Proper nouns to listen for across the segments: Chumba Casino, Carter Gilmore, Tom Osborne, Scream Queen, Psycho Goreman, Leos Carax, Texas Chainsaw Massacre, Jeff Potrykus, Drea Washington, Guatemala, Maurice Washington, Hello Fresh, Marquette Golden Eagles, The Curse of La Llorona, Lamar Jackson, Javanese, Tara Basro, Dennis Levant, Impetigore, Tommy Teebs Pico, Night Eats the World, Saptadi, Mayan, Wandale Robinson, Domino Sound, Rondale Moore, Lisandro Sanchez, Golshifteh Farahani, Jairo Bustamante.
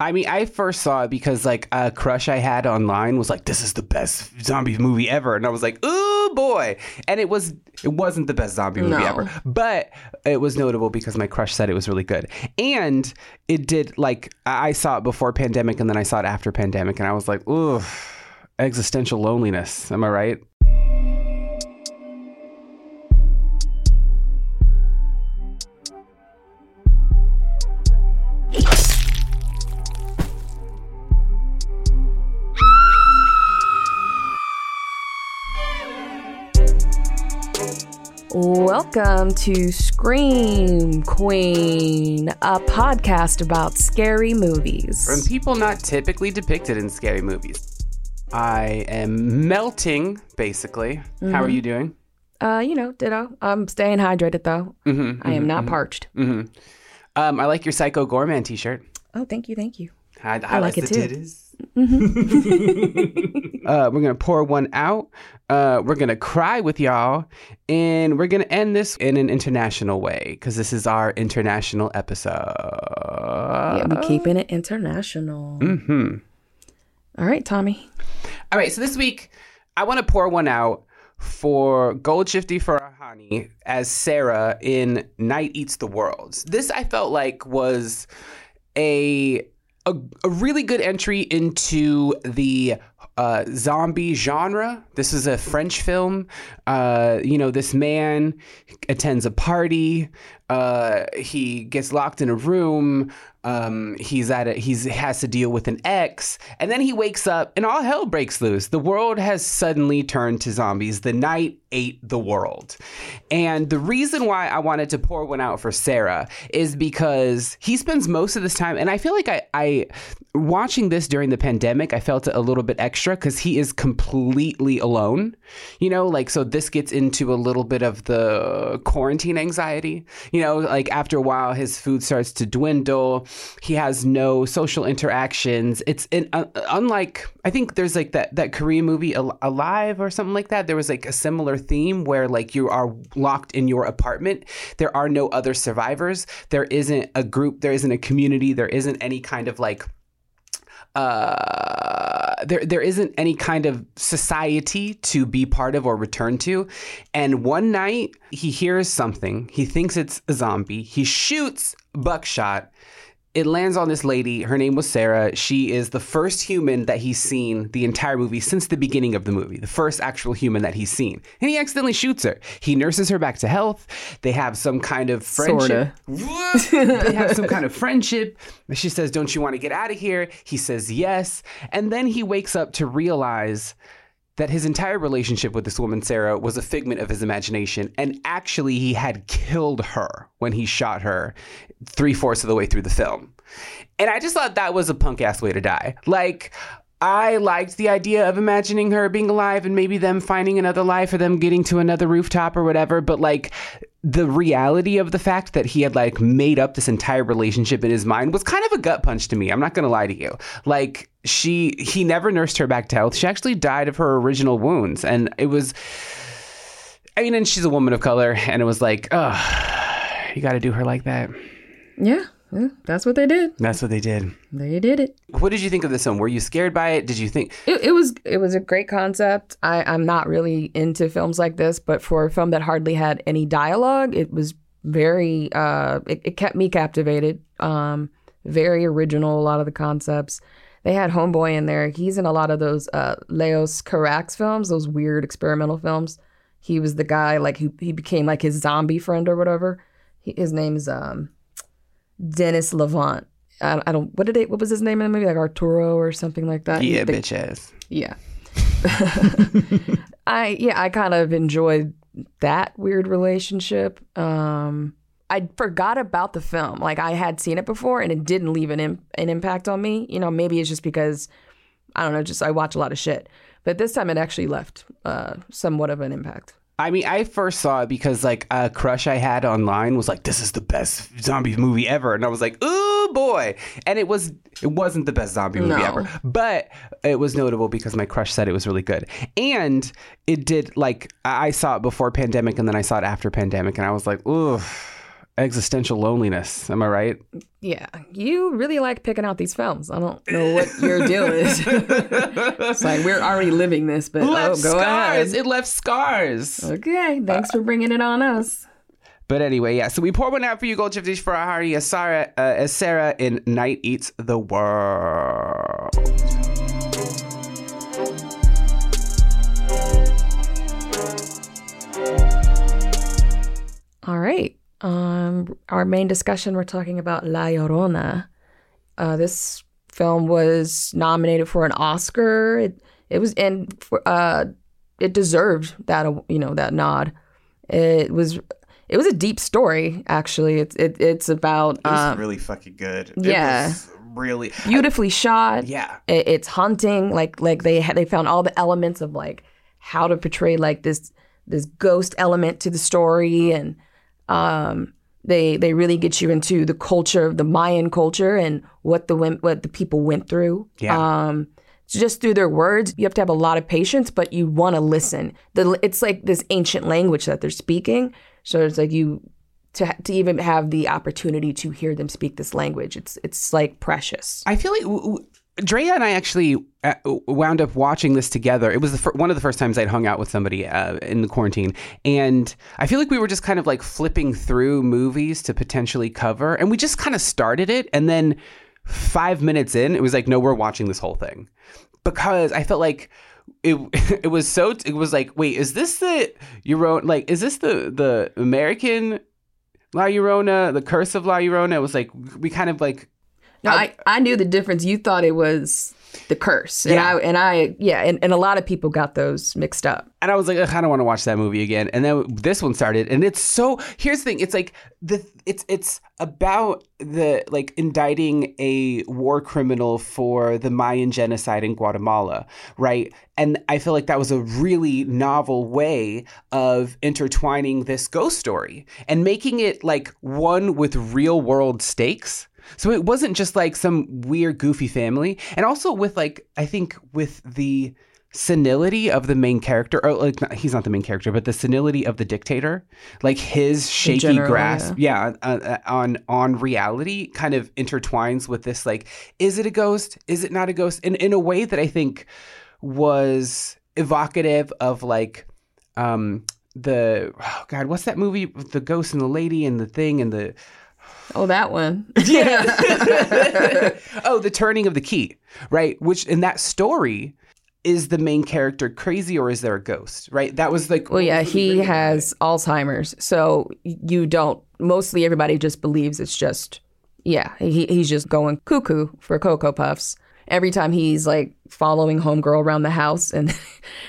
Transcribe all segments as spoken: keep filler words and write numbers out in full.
I mean, I first saw it because like a crush I had online was like, this is the best zombie movie ever. And I was like, ooh, boy. And it, was, it wasn't the best zombie movie no. ever. But it was notable because my crush said it was really good. And it did like, I saw it before pandemic and then I saw it after pandemic. And I was like, ooh, existential loneliness. Am I right? Welcome to Scream Queen, a podcast about scary movies. From people not typically depicted in scary movies. I am melting, basically. Mm-hmm. How are you doing? Uh, you know, ditto. I'm staying hydrated, though. Mm-hmm, I am mm-hmm, not mm-hmm. parched. Mm-hmm. Um, I like your Psycho Goreman t-shirt. Oh, thank you, thank you. I, I, I like it, too. Mm-hmm. uh, we're going to pour one out. Uh, we're going to cry with y'all. And we're going to end this in an international way because this is our international episode. Yeah, we're keeping it international. Mm-hmm. All right, Tommy. All right, so this week, I want to pour one out for Golshifteh Farahani as Sarah in Night Eats the World. This, I felt like, was a... A, a really good entry into the uh, zombie genre. This is a French film. Uh, you know, this man attends a party. Uh, he gets locked in a room. Um, he's at a, he's has to deal with an ex, and then he wakes up, and all hell breaks loose. The world has suddenly turned to zombies. The night ate the world, and the reason why I wanted to pour one out for Sarah is because he spends most of this time, and I feel like I, I watching this during the pandemic, I felt it a little bit extra because he is completely alone. You know, like so this gets into a little bit of the quarantine anxiety. You know, like after a while, his food starts to dwindle. He has no social interactions. It's in, uh, unlike, I think there's like that, that Korean movie Al- Alive or something like that. There was like a similar theme where like you are locked in your apartment. There are no other survivors. There isn't a group. There isn't a community. There isn't any kind of like, uh, there there isn't any kind of society to be part of or return to. And one night he hears something. He thinks it's a zombie. He shoots buckshot. It lands on this lady. Her name was Sarah. She is the first human that he's seen the entire movie since the beginning of the movie, the first actual human that he's seen. And he accidentally shoots her. He nurses her back to health. They have some kind of friendship. Sorta. They have some kind of friendship. She says, don't you want to get out of here? He says, yes. And then he wakes up to realize that his entire relationship with this woman, Sarah, was a figment of his imagination. And actually, he had killed her when he shot her three-fourths of the way through the film. And I just thought that was a punk-ass way to die. Like, I liked the idea of imagining her being alive and maybe them finding another life or them getting to another rooftop or whatever. But, like, the reality of the fact that he had, like, made up this entire relationship in his mind was kind of a gut punch to me. I'm not going to lie to you. Like... She, he never nursed her back to health. She actually died of her original wounds. And it was, I mean, and she's a woman of color. And it was like, oh, you got to do her like that. Yeah, yeah, that's what they did. That's what they did. They did it. What did you think of this film? Were you scared by it? Did you think? It, it was it was a great concept. I, I'm not really into films like this, but for a film that hardly had any dialogue, it was very, uh, it, it kept me captivated. Um, very original, a lot of the concepts. They had Homeboy in there. He's in a lot of those uh, Leos Carax films, those weird experimental films. He was the guy, like, who he became, like, his zombie friend or whatever. He, his name's um, Dennis Levant. I, I don't, what did it, what was his name in the movie? Like Arturo or something like that? Yeah, bitch ass. Yeah. I, yeah, I kind of enjoyed that weird relationship. Um, I forgot about the film. Like, I had seen it before and it didn't leave an imp- an impact on me. You know, maybe it's just because, I don't know, just I watch a lot of shit. But this time it actually left uh, somewhat of an impact. I mean, I first saw it because, like, a crush I had online was like, this is the best zombie movie ever. And I was like, ooh, boy. And it, was, it wasn't the best zombie movie no. ever. But it was notable because my crush said it was really good. And it did, like, I saw it before pandemic and then I saw it after pandemic. And I was like, ooh, existential loneliness. Am I right? Yeah. You really like picking out these films. I don't know what your deal is. It's like, we're already living this, but left oh, go scars. ahead. It left scars. Okay. Thanks for bringing it on us. But anyway, yeah. So we pour one out for you, Golshifteh Farahani, as Sarah, uh, as Sarah in Night Eats the World. All right. Um, our main discussion, we're talking about La Llorona. Uh, this film was nominated for an Oscar. It, it was, and for, uh, it deserved that, you know, that nod. It was, it was a deep story, actually. It's, it, it's about. It was um, really fucking good. Yeah. It was really beautifully I, shot. Yeah. It, it's haunting. Like, like they had, they found all the elements of like how to portray like this, this ghost element to the story and. Um, they they really get you into the culture, the Mayan culture, and what the what the people went through. Yeah. Um, just through their words, you have to have a lot of patience, but you want to listen. The it's like this ancient language that they're speaking, so it's like you to to even have the opportunity to hear them speak this language. It's it's like precious. I feel like. W- w- Drea and I actually wound up watching this together. It was the fir- one of the first times I'd hung out with somebody uh, in the quarantine. And I feel like we were just kind of like flipping through movies to potentially cover. And we just kind of started it. And then five minutes in, it was like, no, we're watching this whole thing. Because I felt like it it was so, it was like, wait, is this the, your own, like, is this the, the American La Llorona, the Curse of La Llorona? It was like, we kind of like. No, I, I knew the difference. You thought it was the curse. And yeah. I, and I, yeah. And, and a lot of people got those mixed up. And I was like, I don't want to watch that movie again. And then this one started. And it's so, here's the thing. It's like, the it's it's about the, like, indicting a war criminal for the Mayan genocide in Guatemala, right? And I feel like that was a really novel way of intertwining this ghost story and making it, like, one with real world stakes. So it wasn't just like some weird, goofy family. And also with like, I think with the senility of the main character, or like, not, he's not the main character, but the senility of the dictator, like his shaky general, grasp yeah. yeah, uh, on on reality kind of intertwines with this, like, is it a ghost? Is it not a ghost? And in a way that I think was evocative of like... um the, oh God, what's that movie? The ghost and the lady and the thing and the... Oh, that one. Yeah. Oh, The Turning of the Key, right? Which in that story, is the main character crazy or is there a ghost, right? That was like... Well, yeah, he has Alzheimer's. So you don't... Mostly everybody just believes it's just... Yeah, he he's just going cuckoo for Cocoa Puffs. Every time he's like following homegirl around the house and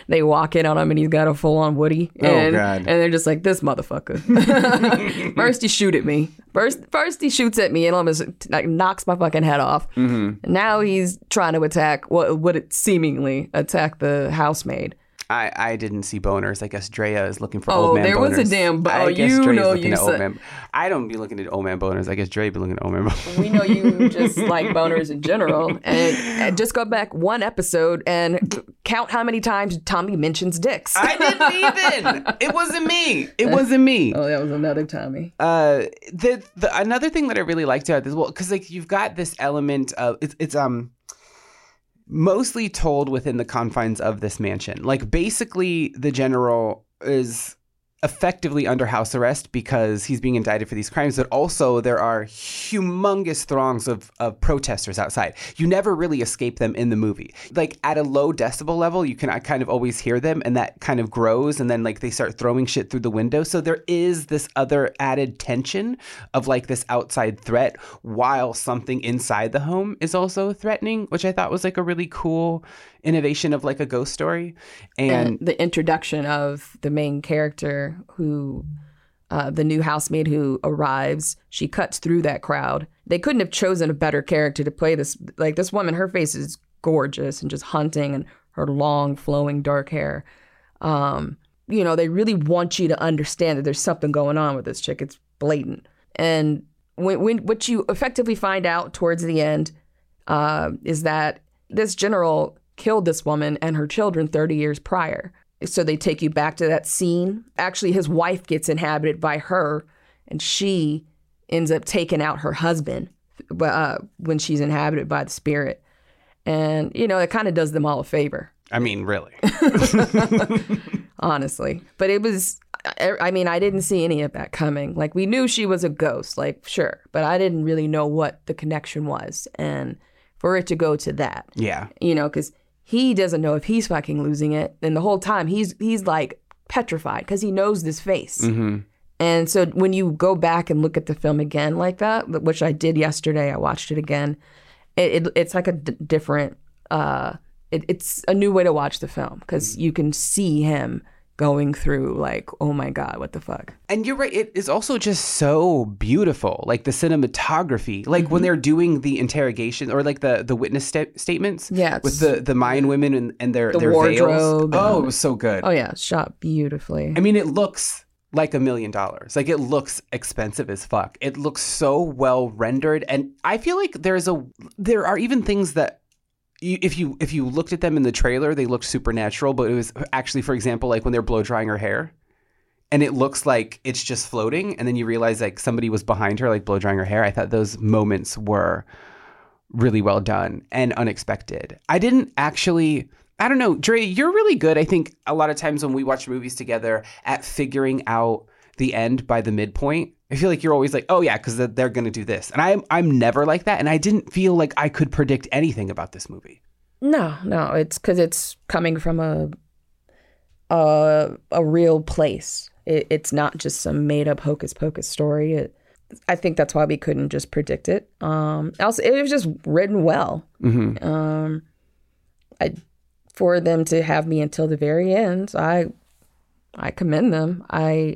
they walk in on him and he's got a full-on Woody. And, oh, God. And they're just like, this motherfucker. First he shoot at me. First first he shoots at me and almost like knocks my fucking head off. Mm-hmm. Now he's trying to attack, what would it seemingly attack the housemaid. I, I didn't see boners. I guess Drea is looking for oh, old man boners. Oh, there was a damn boner. Oh, you know you said. I don't be looking at old man boners. I guess Drea be looking at old man boners. We know you just like boners in general. And, and just go back one episode and count how many times Tommy mentions dicks. I didn't even. It wasn't me. It wasn't me. Oh, that was another Tommy. Uh, the, the another thing that I really liked about this, well, because like you've got this element of it's it's um. mostly told within the confines of this mansion. Like, basically, the general is effectively under house arrest because he's being indicted for these crimes, but also there are humongous throngs of, of protesters outside. You never really escape them in the movie. Like, at a low decibel level, you can kind of always hear them, and that kind of grows, and then, like, they start throwing shit through the window. So there is this other added tension of, like, this outside threat while something inside the home is also threatening, which I thought was, like, a really cool innovation of, like, a ghost story. And, and the introduction of the main character who uh, the new housemaid who arrives. She cuts through that crowd. They couldn't have chosen a better character to play this. Like, this woman, her face is gorgeous and just haunting, and her long, flowing, dark hair. Um, you know, they really want you to understand that there's something going on with this chick. It's blatant. And when, when what you effectively find out towards the end uh, is that this general killed this woman and her children thirty years prior. So they take you back to that scene. Actually, his wife gets inhabited by her, and she ends up taking out her husband uh, when she's inhabited by the spirit. And, you know, it kind of does them all a favor. I mean, really. Honestly. But it was, I mean, I didn't see any of that coming. Like, we knew she was a ghost, like, sure. But I didn't really know what the connection was. And for it to go to that. Yeah. You know, because he doesn't know if he's fucking losing it. And the whole time he's he's like petrified because he knows this face. Mm-hmm. And so when you go back and look at the film again like that, which I did yesterday, I watched it again. It, it it's like a d- different. Uh, it, it's a new way to watch the film because mm-hmm. you can see him going through like, oh my God, what the fuck. And you're right. It is also just so beautiful. Like the cinematography, like mm-hmm. when they're doing the interrogation or like the, the witness st- statements yeah, with the, the Mayan women and, and their, the their wardrobe veils. Oh, it was so good. Oh yeah. Shot beautifully. I mean, it looks like a million dollars. Like it looks expensive as fuck. It looks so well rendered. And I feel like there's a, there are even things that If you if you looked at them in the trailer, they looked supernatural, but it was actually, for example, like when they're blow drying her hair and it looks like it's just floating. And then you realize like somebody was behind her, like blow drying her hair. I thought those moments were really well done and unexpected. I didn't actually, I don't know, Drea, you're really good. I think a lot of times when we watch movies together at figuring out the end by the midpoint. I feel like you're always like, oh, yeah, because they're going to do this. And I'm I'm never like that. And I didn't feel like I could predict anything about this movie. No, no, it's because it's coming from a a, a real place. It, it's not just some made up hocus pocus story. It, I think that's why we couldn't just predict it. Um, also, it was just written well. Mm-hmm. Um, I for them to have me until the very end. I I commend them. I.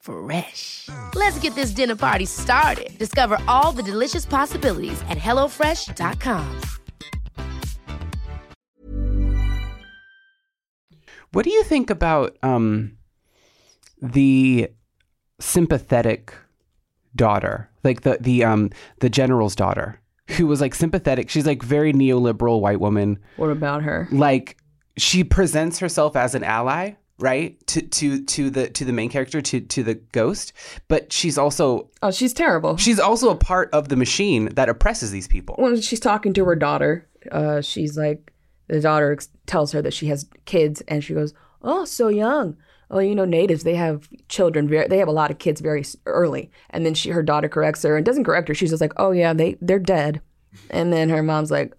Fresh. Let's get this dinner party started. Discover all the delicious possibilities at hello fresh dot com. What do you think about um, the sympathetic daughter, like the the um, the general's daughter, who was like sympathetic? She's like very neoliberal white woman. What about her? Like she presents herself as an ally. Right to to to the to the main character to to the ghost, but she's also oh she's terrible. She's also a part of the machine that oppresses these people. When she's talking to her daughter, uh, she's like the daughter ex- tells her that she has kids, and she goes, "Oh, so young. Oh, you know, natives they have children. Very, they have a lot of kids very early." And then she her daughter corrects her and doesn't correct her. She's just like, "Oh yeah, they they're dead." And then her mom's like,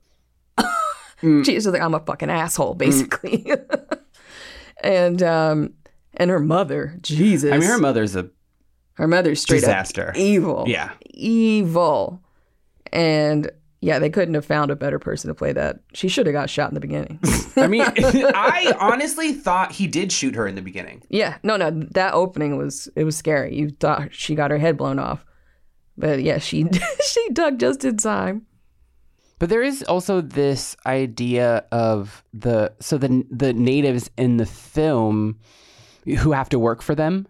mm. she's just like, "I'm a fucking asshole," basically. Mm. And um, and her mother, Jesus. I mean, her mother's a her mother's straight disaster. Up evil. Yeah, evil. And yeah, they couldn't have found a better person to play that. She should have got shot in the beginning. I mean, I honestly thought he did shoot her in the beginning. Yeah, no, no, that opening was it was scary. You thought she got her head blown off, but yeah, she she ducked just in time. But there is also this idea of the so the the natives in the film who have to work for them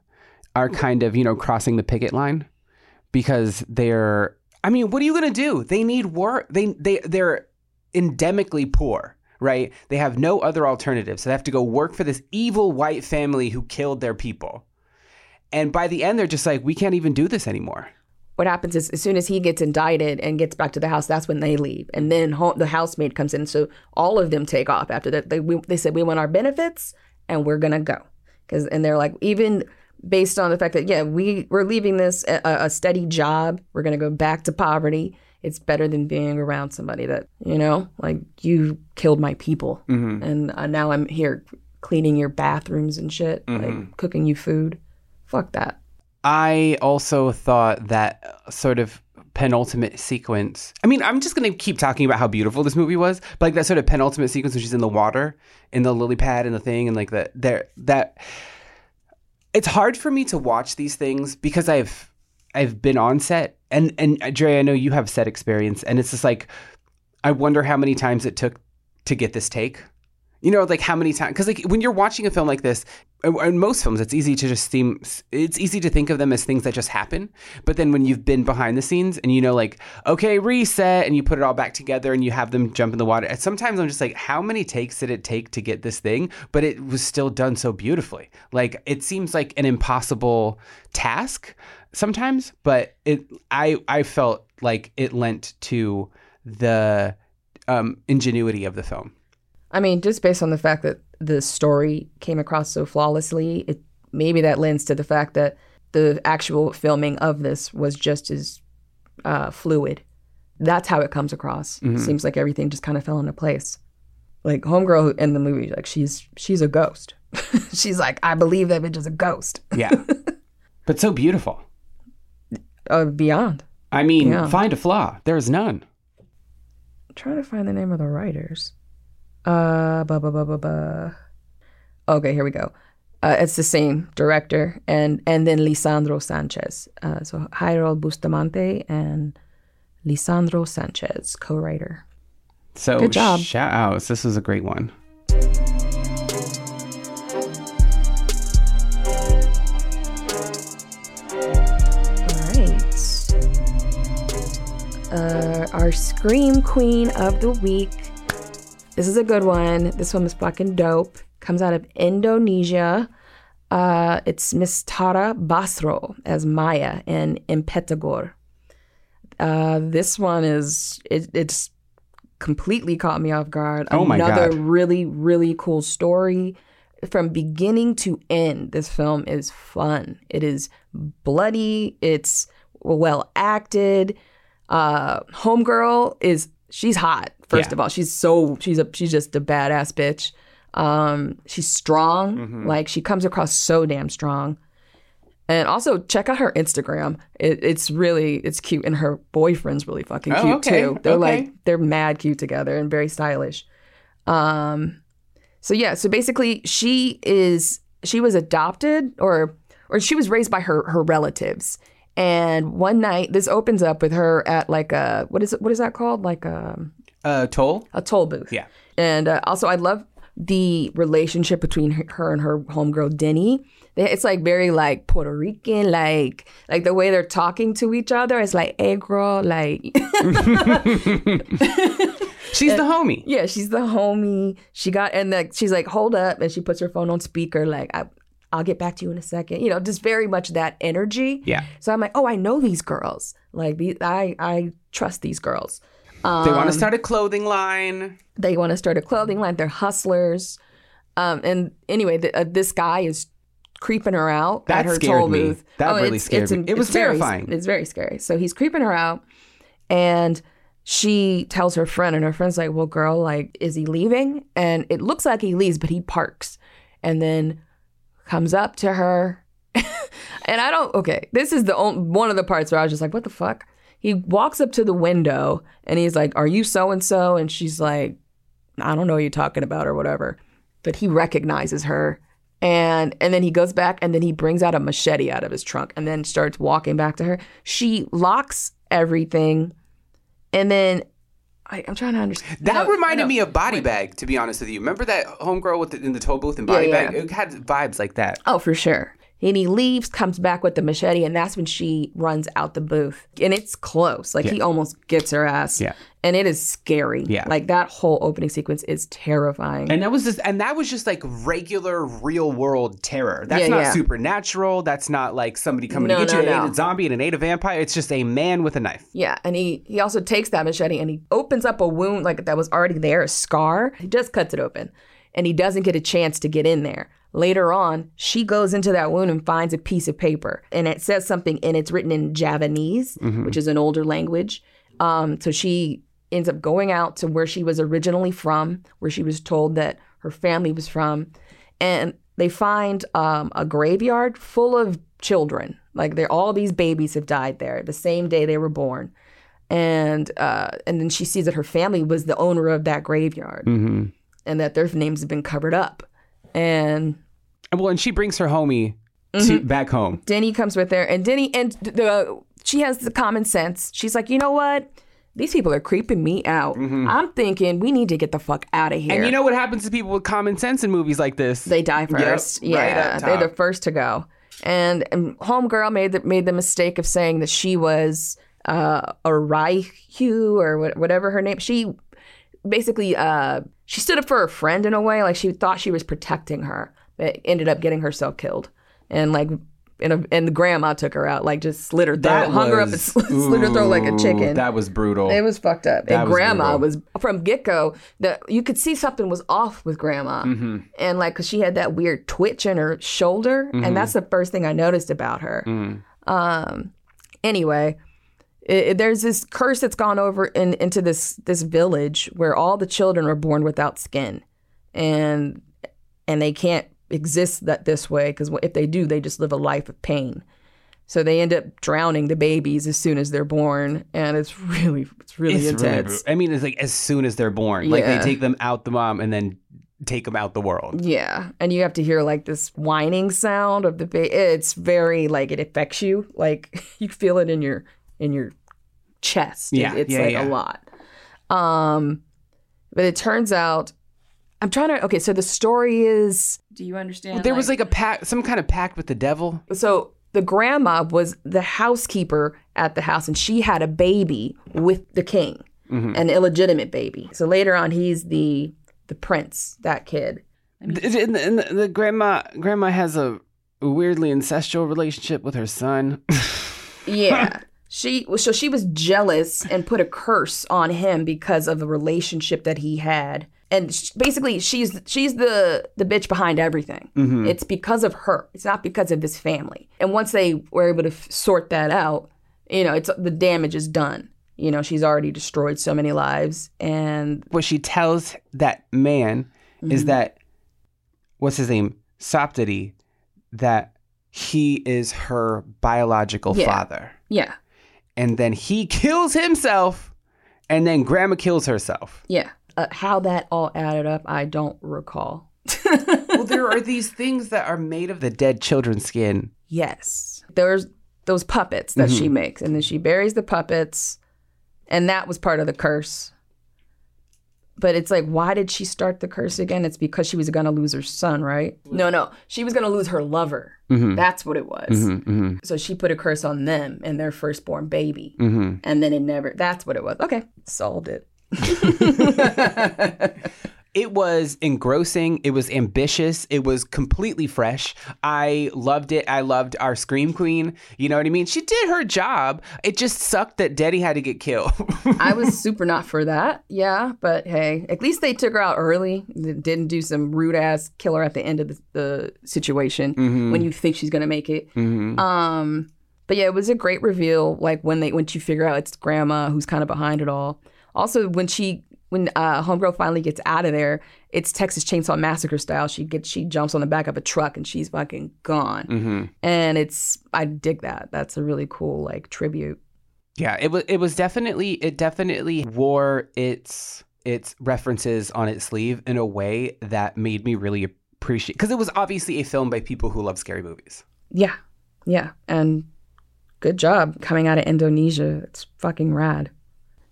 are kind of, you know, crossing the picket line because they're I mean, what are you going to do? They need work. They they they're endemically poor. Right. They have no other alternatives. So they have to go work for this evil white family who killed their people. And by the end, they're just like, we can't even do this anymore. What happens is as soon as he gets indicted and gets back to the house, that's when they leave. And then ho- the housemaid comes in. So all of them take off after that. They, we, they said, we want our benefits and we're going to go. 'Cause, and they're like, even based on the fact that, yeah, we, we're leaving this a, a steady job. We're going to go back to poverty. it's better than being around somebody that, you know, like, you killed my people. Mm-hmm. And uh, now I'm here cleaning your bathrooms and shit, mm-hmm. like cooking you food. Fuck that. I also thought that sort of penultimate sequence. I mean, I'm just going to keep talking about how beautiful this movie was, but like that sort of penultimate sequence when she's in the water, in the lily pad and the thing, and like the, there, that... It's hard for me to watch these things because I've I've been on set. And, and Drea, I know you have set experience. And it's just like, I wonder how many times it took to get this take. You know, like how many times... Because like when you're watching a film like this, in most films, it's easy to just seem... It's easy to think of them as things that just happen. But then when you've been behind the scenes and you know like, okay, reset, and you put it all back together and you have them jump in the water. Sometimes I'm just like, how many takes did it take to get this thing? But it was still done so beautifully. Like it seems like an impossible task sometimes. But it, I, I felt like it lent to the um, ingenuity of the film. I mean, just based on the fact that the story came across so flawlessly, it maybe that lends to the fact that the actual filming of this was just as uh, fluid. That's how it comes across. Mm-hmm. It seems like everything just kind of fell into place. Like homegirl in the movie, like she's she's a ghost. She's like, I believe that bitch is a ghost. Yeah, but so beautiful. Uh, beyond. I mean, beyond. Find a flaw. There is none. I'm trying to find the name of the writers. Uh, ba ba ba ba ba. Okay, here we go. Uh, it's the same director, and, and then Lisandro Sanchez. Uh, so Jairo Bustamante and Lisandro Sanchez, co-writer. So good job. Shout outs. This was a great one. All right. Uh, our Scream Queen of the Week. This is a good one. This one is fucking dope. Comes out of Indonesia. Uh, it's Miss Tara Basro as Maya in Impetigore. Uh, this one is, it, it's completely caught me off guard. Oh my God. Another really, really cool story. From beginning to end, this film is fun. It is bloody. It's well acted. Uh, Homegirl is, she's hot. First yeah. of all, she's so she's a she's just a badass bitch. Um, she's strong, mm-hmm. like she comes across so damn strong. And also check out her Instagram. It, it's really it's cute, and her boyfriend's really fucking cute oh, okay. too. They're okay. like they're mad cute together and very stylish. Um, so yeah, so basically she is she was adopted or or she was raised by her her relatives. And one night, this opens up with her at like a what is it, what is that called like a A toll? A toll booth. Yeah. And uh, also, I love the relationship between her and her homegirl, Denny. It's like very like Puerto Rican, like like the way they're talking to each other. It's like, hey, girl, like. She's the homie. Yeah, she's the homie. She got, and like, she's like, hold up. And she puts her phone on speaker, like, I, I'll get back to you in a second. You know, just very much that energy. Yeah. So I'm like, oh, I know these girls. Like, these, I, I trust these girls. Um, they want to start a clothing line. They want to start a clothing line. They're hustlers. Um, and anyway, the, uh, this guy is creeping her out that at her toll me. booth. That oh, really it's, scared it's, me. It's, it was it's terrifying. Very, it's very scary. So he's creeping her out. And she tells her friend. And her friend's like, well, girl, like, is he leaving? And it looks like he leaves, but he parks. And then comes up to her. And I don't, okay, this is the only, one of the parts where I was just like, what the fuck? He walks up to the window and he's like, are you so-and-so? And she's like, I don't know what you're talking about or whatever. But he recognizes her. And and then he goes back and then he brings out a machete out of his trunk and then starts walking back to her. She locks everything. And then I, I'm trying to understand. That no, reminded no. me of Body Bag, to be honest with you. Remember that homegirl with the, in the toll booth in Body yeah, Bag? Yeah. It had vibes like that. Oh, for sure. And he leaves, comes back with the machete, and that's when she runs out the booth. And it's close. Like, yeah. he almost gets her ass. Yeah. And it is scary. Yeah. Like, that whole opening sequence is terrifying. And that was just, and that was just like regular real-world terror. That's yeah, not yeah. supernatural. That's not like somebody coming no, to get no, you and no. ate a zombie and an ate a vampire. It's just a man with a knife. Yeah, and he, he also takes that machete and he opens up a wound like that was already there, a scar. He just cuts it open. And he doesn't get a chance to get in there. Later on, she goes into that wound and finds a piece of paper. And it says something, and it's written in Javanese, mm-hmm. which is an older language. Um, so she ends up going out to where she was originally from, where she was told that her family was from. And they find um, a graveyard full of children. Like, they're all these babies have died there the same day they were born. And uh, and then she sees that her family was the owner of that graveyard, mm-hmm. and that their names have been covered up. And well, and she brings her homie mm-hmm. to, back home. Denny comes with her, and Denny and the she has the common sense. She's like, you know what? These people are creeping me out. Mm-hmm. I'm thinking we need to get the fuck out of here. And you know what happens to people with common sense in movies like this? They die first. Yep, yeah, right they're the first to go. And, and homegirl made the, made the mistake of saying that she was uh, a Raihu or whatever her name. She basically uh, she stood up for her friend in a way. Like, she thought she was protecting her, but ended up getting herself killed. And like. And, a, and the grandma took her out, like just slit her throat, that hung was, her up and sl- ooh, slit her throat like a chicken. That was brutal. It was fucked up. That and was grandma brutal. was, from get-go, that you could see something was off with grandma. Mm-hmm. And like, because she had that weird twitch in her shoulder. Mm-hmm. And that's the first thing I noticed about her. Mm-hmm. Um, anyway, it, it, there's this curse that's gone over in, into this, this village where all the children are born without skin. And and they can't exists that this way, because if they do, they just live a life of pain. So they end up drowning the babies as soon as they're born, and it's really, it's really it's intense. Really, I mean, it's like as soon as they're born, yeah. like they take them out the mom and then take them out the world. Yeah, and you have to hear like this whining sound of the baby. It's very like it affects you, like you feel it in your in your chest. Yeah, it, it's yeah, like yeah. a lot. Um, but it turns out. I'm trying to... Okay, so the story is... Do you understand? Well, there like, was like a pact... Some kind of pact with the devil. So the grandma was the housekeeper at the house, and she had a baby with the king. Mm-hmm. An illegitimate baby. So later on, he's the the prince, that kid. I mean, the, and the, and the, the grandma, grandma has a weirdly ancestral relationship with her son. Yeah. She So she was jealous and put a curse on him because of the relationship that he had. And she, basically, she's she's the, the bitch behind everything. Mm-hmm. It's because of her. It's not because of this family. And once they were able to f- sort that out, you know, it's the damage is done. You know, she's already destroyed so many lives. And what she tells that man mm-hmm. is that, what's his name? Saptadi, that he is her biological yeah. father. Yeah. And then he kills himself, and then grandma kills herself. Yeah. Uh, how that all added up, I don't recall. Well, there are these things that are made of the dead children's skin. Yes. There's those puppets that mm-hmm. she makes. And then she buries the puppets. And that was part of the curse. But it's like, why did she start the curse again? It's because she was going to lose her son, right? No, no. She was going to lose her lover. Mm-hmm. That's what it was. Mm-hmm, mm-hmm. So she put a curse on them and their firstborn baby. Mm-hmm. And then it never... That's what it was. Okay. Solved it. It was engrossing. It was ambitious. It was completely fresh. I loved it. I loved our Scream Queen. You know what I mean? She did her job. It just sucked that Denny had to get killed. I was super not for that. Yeah, but hey, at least they took her out early. They didn't do some rude ass killer at the end of the, the situation mm-hmm. when you think she's gonna make it. Mm-hmm. Um, but yeah, it was a great reveal. Like when they once you figure out it's grandma who's kind of behind it all. Also, when she, when uh, homegirl finally gets out of there, it's Texas Chainsaw Massacre style. She gets, she jumps on the back of a truck and she's fucking gone. Mm-hmm. And it's, I dig that. That's a really cool like tribute. Yeah, it was. It was definitely. It definitely wore its its references on its sleeve in a way that made me really appreciate. Because it was obviously a film by people who love scary movies. Yeah, yeah, and good job coming out of Indonesia. It's fucking rad.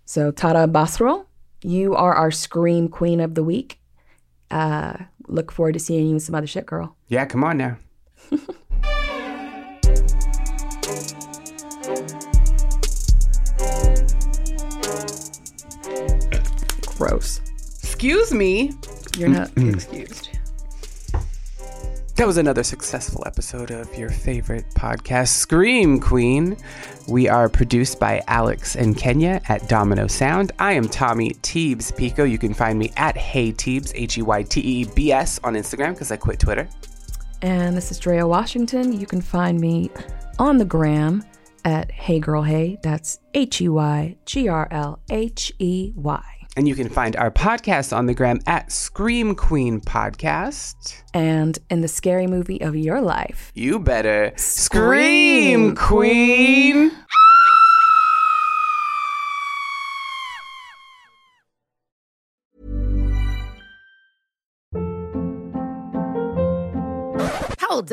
So, Tara Basro, you are our Scream Queen of the Week. Uh, look forward to seeing you with some other shit, girl. Yeah, come on now. Gross. Excuse me. You're not excused. That was another successful episode of your favorite podcast, Scream Queen. We are produced by Alex and Kenya at Domino Sound. I am Tommy Teebs Pico. You can find me at Hey Teebs, H E Y T E E B S on Instagram because I quit Twitter. And this is Drea Washington. You can find me on the gram at Hey Girl Hey. That's H E Y G R L H E Y. And you can find our podcast on the gram at Scream Queen Podcast. And in the scary movie of your life, you better Scream, Scream Queen. Queen. Hold